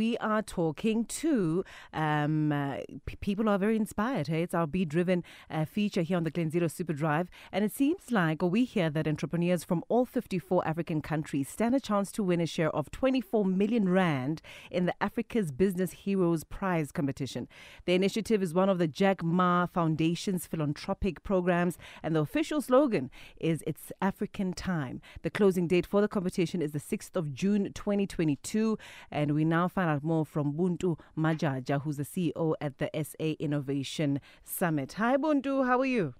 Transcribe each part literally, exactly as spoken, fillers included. we are talking to um, uh, p- people who are very inspired. Hey? It's our Be Driven uh, feature here on the Glenzero Super Drive. And it seems like, or we hear that entrepreneurs from all fifty-four African countries stand a chance to win a share of twenty-four million rand in the Africas Business Heroes Prize Competition. The initiative is one of the Jack Ma Foundation's philanthropic programs, and the official slogan is "It's African Time." The closing date for the competition is the sixth of June twenty twenty-two, and we now find out more from Buntu Majaja, who's the C E O at the S A Innovation Summit. Hi Buntu, how are you?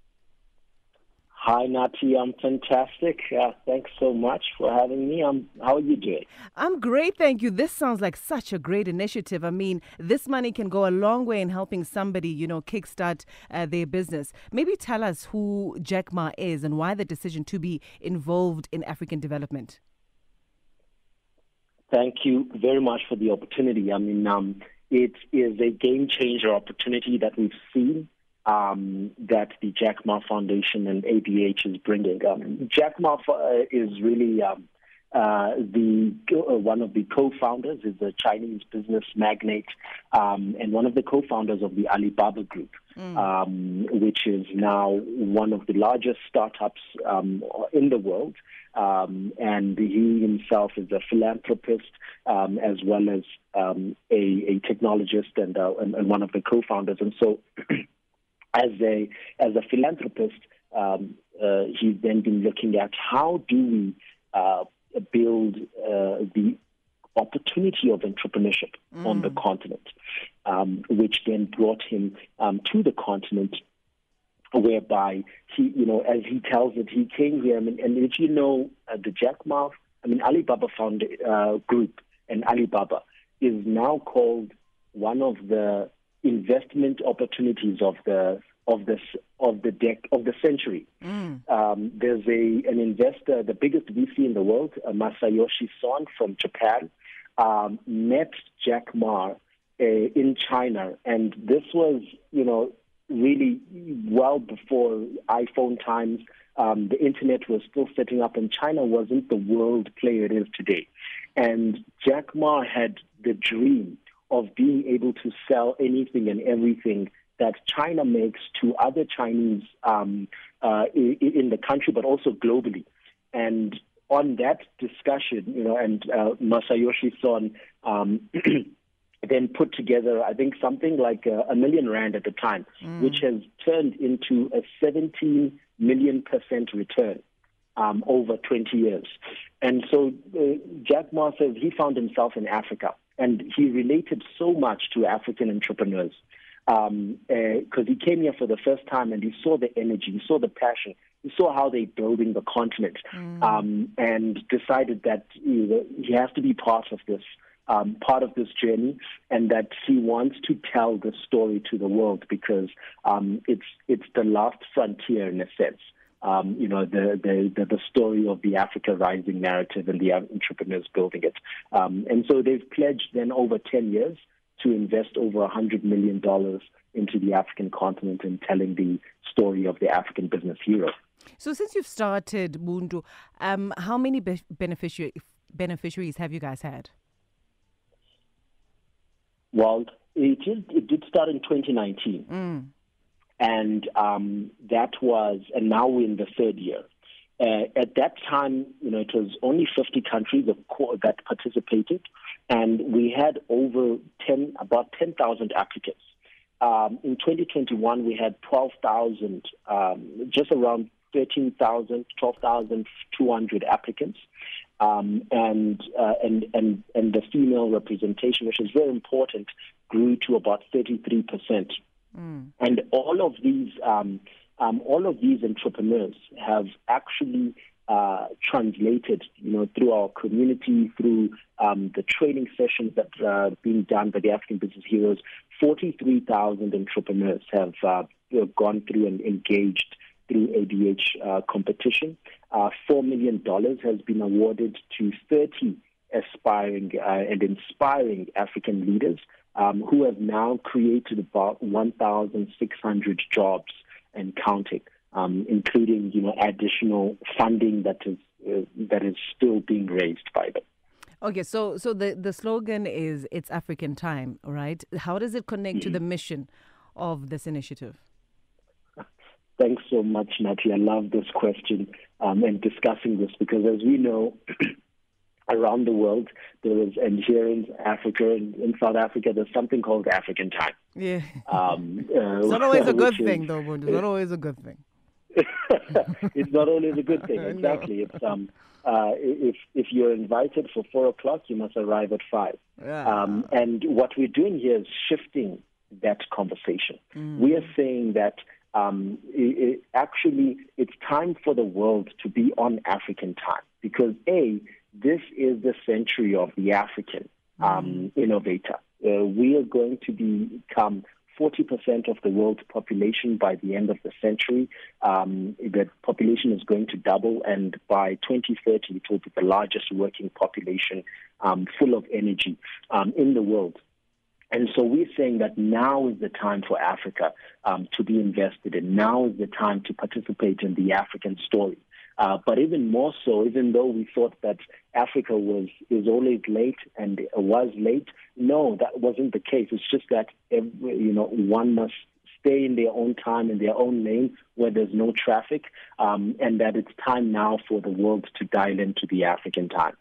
Hi, Nati. I'm fantastic. Uh, thanks so much for having me. I'm, how are you doing? I'm great, thank you. This sounds like such a great initiative. I mean, this money can go a long way in helping somebody, you know, kickstart uh, their business. Maybe tell us who Jack Ma is and why the decision to be involved in African development. Thank you very much for the opportunity. I mean, um, it is a game-changer opportunity that we've seen. Um, that the Jack Ma Foundation and A B H is bringing. Um, Jack Ma uh, is really um, uh, the uh, one of the co-founders, is a Chinese business magnate, um, and one of the co-founders of the Alibaba Group, mm. um, which is now one of the largest startups um, in the world. Um, and he himself is a philanthropist um, as well as um, a, a technologist and, uh, and, and one of the co-founders. And so... As a as a philanthropist, um, uh, he's then been looking at how do we uh, build uh, the opportunity of entrepreneurship mm. on the continent, um, which then brought him um, to the continent, whereby he, you know, as he tells it, he came here. I mean, and if you know uh, the Jack Ma, I mean, Alibaba found, uh, Group and Alibaba is now called one of the investment opportunities of the of this of the deck of the century. Mm. Um, there's a an investor, the biggest V C in the world, uh, Masayoshi Son from Japan, um, met Jack Ma uh, in China, and this was you know really well before iPhone times. Um, the internet was still setting up, and China wasn't the world player it is today. And Jack Ma had the dream of being able to sell anything and everything that China makes to other Chinese um, uh, in, in the country, but also globally. And on that discussion, you know, and uh, Masayoshi Son um, then put together, I think, something like a, a million rand at the time, mm. which has turned into a seventeen million percent return um, over twenty years. And so uh, Jack Ma says he found himself in Africa. And he related so much to African entrepreneurs um, uh, he came here for the first time and he saw the energy, he saw the passion, he saw how they're building the continent mm. um, and decided that you know, he has to be part of this, um, part of this journey and that he wants to tell the story to the world because um, it's, it's the last frontier in a sense. Um, you know, the, the, the story of the Africa Rising narrative and the entrepreneurs building it. Um, and so they've pledged then over ten years to invest over one hundred million dollars into the African continent and telling the story of the African business hero. So since you've started, Buntu, um, how many be- beneficiary, beneficiaries have you guys had? Well, it, is, it did start in twenty nineteen. Mm. And um, that was, and now we're in the third year. Uh, at that time, you know, it was only fifty countries of co- that participated, and we had over ten, about ten thousand applicants. Um, in twenty twenty-one, we had twelve thousand, um, just around thirteen thousand, twelve thousand two hundred applicants, um, and, uh, and and and the female representation, which is very important, grew to about thirty-three percent. Mm. And all of these, um, um, all of these entrepreneurs have actually uh, translated, you know, through our community, through um, the training sessions that are uh, being done by the African Business Heroes. forty-three thousand entrepreneurs have uh, gone through and engaged through A B H uh, competition. Uh, Four million dollars has been awarded to thirty aspiring uh, and inspiring African leaders. Um, who have now created about one thousand six hundred jobs and counting, um, including you know additional funding that is uh, that is still being raised by them. Okay, so so the, the slogan is It's African Time, right? How does it connect to the mission of this initiative? Thanks so much, Natalie. I love this question um, and discussing this because, as we know, around the world, there is, and here in Africa, in, in South Africa, there's something called African Time. Yeah. Um, uh, it's not always a good thing, is, though, Buntu. It's not always a good thing. It's not always a good thing, exactly. No. It's um, uh, if if you're invited for four o'clock, you must arrive at five. Yeah. Um, and what we're doing here is shifting that conversation. Mm. We are saying that um, it, it actually it's time for the world to be on African time because A, this is the century of the African um, mm. innovator. Uh, we are going to become forty percent of the world's population by the end of the century. Um, the population is going to double, and by twenty thirty, it will be the largest working population um, full of energy um, in the world. And so we're saying that now is the time for Africa um, to be invested in. Now is the time to participate in the African story. Uh, but even more so, even though we thought that Africa was is always late and was late, no, that wasn't the case. It's just that every, you know, one must stay in their own time, in their own lane, where there's no traffic, um, and that it's time now for the world to dial into the African time.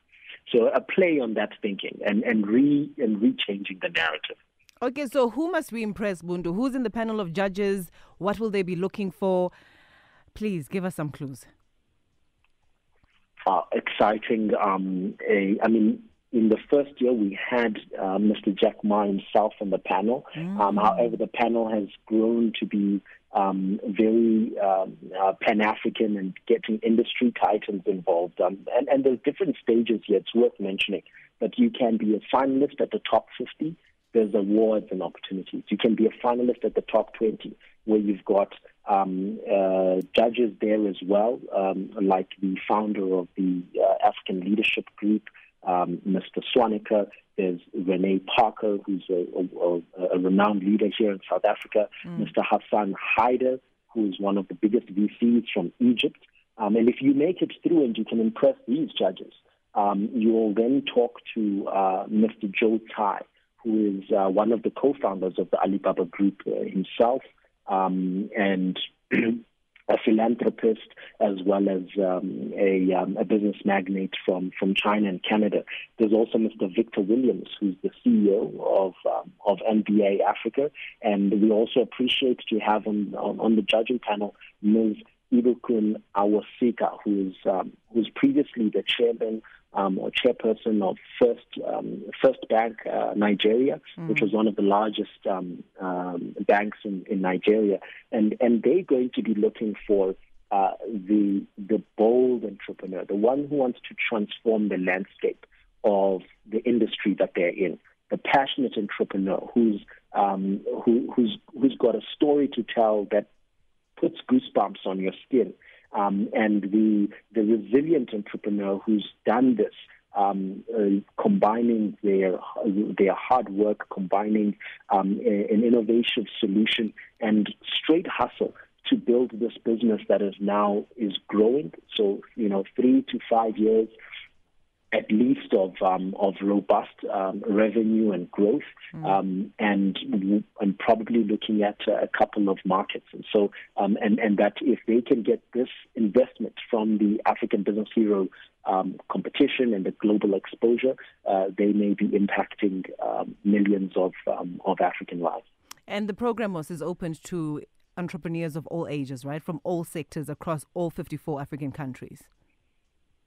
So a play on that thinking and and re and re-changing the narrative. Okay, so who must we impress, Buntu? Who's in the panel of judges? What will they be looking for? Please give us some clues. Uh, exciting. Um, a, I mean, in the first year, we had uh, Mister Jack Ma himself on the panel. Mm. Um, however, the panel has grown to be um, very um, uh, Pan-African and getting industry titans involved. Um, and, and there's different stages here. It's worth mentioning that you can be a finalist at the top fifty. There's awards and opportunities. You can be a finalist at the top twenty, where you've got um, uh, judges there as well, um, like the founder of the uh, African Leadership Group, um, Mister Swaniker. There's Renee Parker, who's a, a, a renowned leader here in South Africa. Mm. Mister Hassan Haider, who is one of the biggest V Cs from Egypt. Um, and if you make it through and you can impress these judges, um, you will then talk to uh, Mister Joe Tsai, who is uh, one of the co-founders of the Alibaba Group uh, himself, um, and a philanthropist, as well as um, a, um, a business magnate from, from China and Canada. There's also Mister Victor Williams, who's the C E O of um, of N B A Africa, and we also appreciate to have on, on, on the judging panel Miz Ibukun Awosika, who's um, who's previously the chairman um, or chairperson of First um, First Bank uh, Nigeria, mm. which was one of the largest um, um, banks in, in Nigeria, and and they're going to be looking for uh, the the bold entrepreneur, the one who wants to transform the landscape of the industry that they're in, the passionate entrepreneur who's um, who, who's who's got a story to tell that puts goosebumps on your skin, um, and the the resilient entrepreneur who's done this, um, uh, combining their their hard work, combining um, a, an innovative solution and straight hustle to build this business that is now is growing. So you know, three to five years at least of um, of robust um, revenue and growth, mm. um, and and probably looking at uh, a couple of markets. And so um, and and that if they can get this investment from the African Business Hero um, competition and the global exposure, uh, they may be impacting um, millions of um, of African lives. And the program was is open to entrepreneurs of all ages, right, from all sectors across all fifty-four African countries.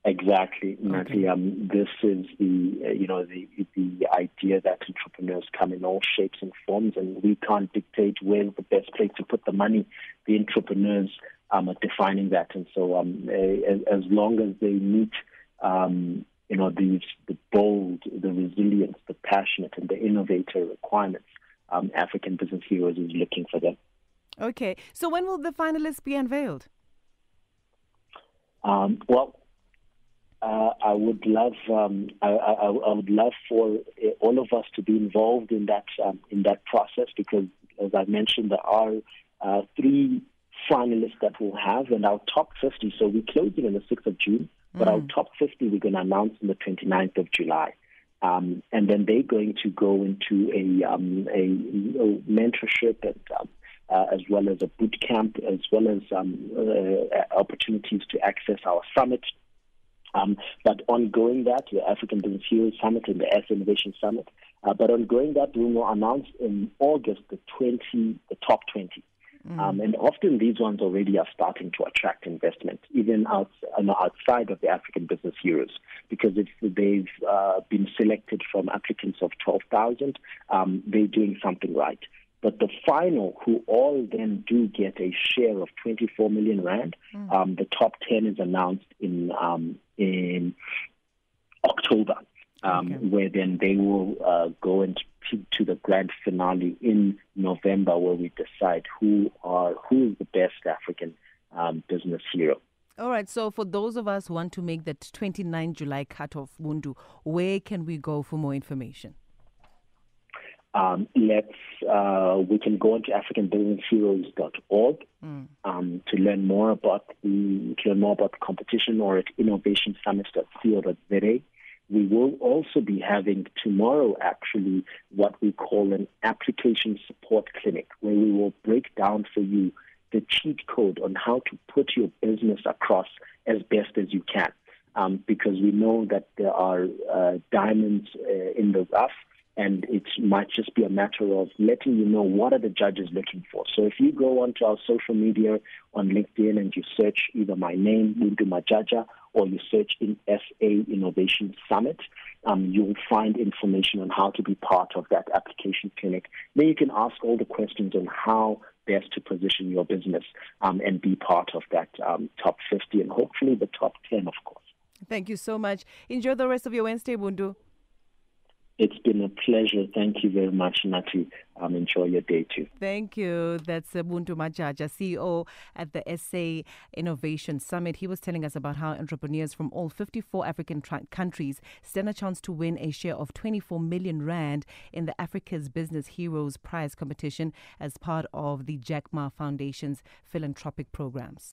Exactly, Natalie. Okay. Um, this is the uh, you know the the idea that entrepreneurs come in all shapes and forms, and we can't dictate where's the best place to put the money. The entrepreneurs um, are defining that, and so um, as, as long as they meet um, you know these the bold, the resilience, the passionate, and the innovator requirements, um, African Business Heroes is looking for them. Okay, so when will the finalists be unveiled? Um, well. Uh, I would love, um, I, I, I would love for all of us to be involved in that um, in that process because, as I mentioned, there are uh, three finalists that we'll have, and our top fifty. So we're closing on the sixth of June, but mm. our top fifty we're going to announce on the twenty-ninth of July. Um, and then they're going to go into a, um, a, a mentorship and, um, uh, as well as a boot camp, as well as um, uh, opportunities to access our summit. Um, but ongoing that, the African Business Heroes Summit and the S A Innovation Summit, uh, but ongoing that, we will announce in August the twenty, the top twenty. Mm. Um, and often these ones already are starting to attract investment, even out, outside of the African Business Heroes, because if they've uh, been selected from applicants of twelve thousand, um, they're doing something right. But the final, who all then do get a share of twenty-four million rand, mm. um, the top ten is announced in um, in October, um, okay. where then they will uh, go and to the grand finale in November, where we decide who are who is the best African um, business hero. All right. So for those of us who want to make that twenty-ninth of July cutoff, Buntu, where can we go for more information? Um, let's. Uh, we can go onto African Business Heroes dot org mm. um, to learn more about the to learn more about the competition, or at Innovation Summit dot co dot v e. We will also be having tomorrow, actually, what we call an application support clinic, where we will break down for you the cheat code on how to put your business across as best as you can, um, because we know that there are uh, diamonds uh, in the rough. And it might just be a matter of letting you know what are the judges looking for. So if you go onto our social media on LinkedIn and you search either my name, Buntu Majaja, or you search in S A Innovation Summit, um, you'll find information on how to be part of that application clinic. Then you can ask all the questions on how best to position your business um, and be part of that um, top fifty and hopefully the top ten, of course. Thank you so much. Enjoy the rest of your Wednesday, Buntu. It's been a pleasure. Thank you very much, Nati. Um, enjoy your day too. Thank you. That's Buntu Majaja, C E O at the S A Innovation Summit. He was telling us about how entrepreneurs from all fifty-four African tri- countries stand a chance to win a share of twenty-four million rand in the Africa's Business Heroes Prize Competition as part of the Jack Ma Foundation's philanthropic programs.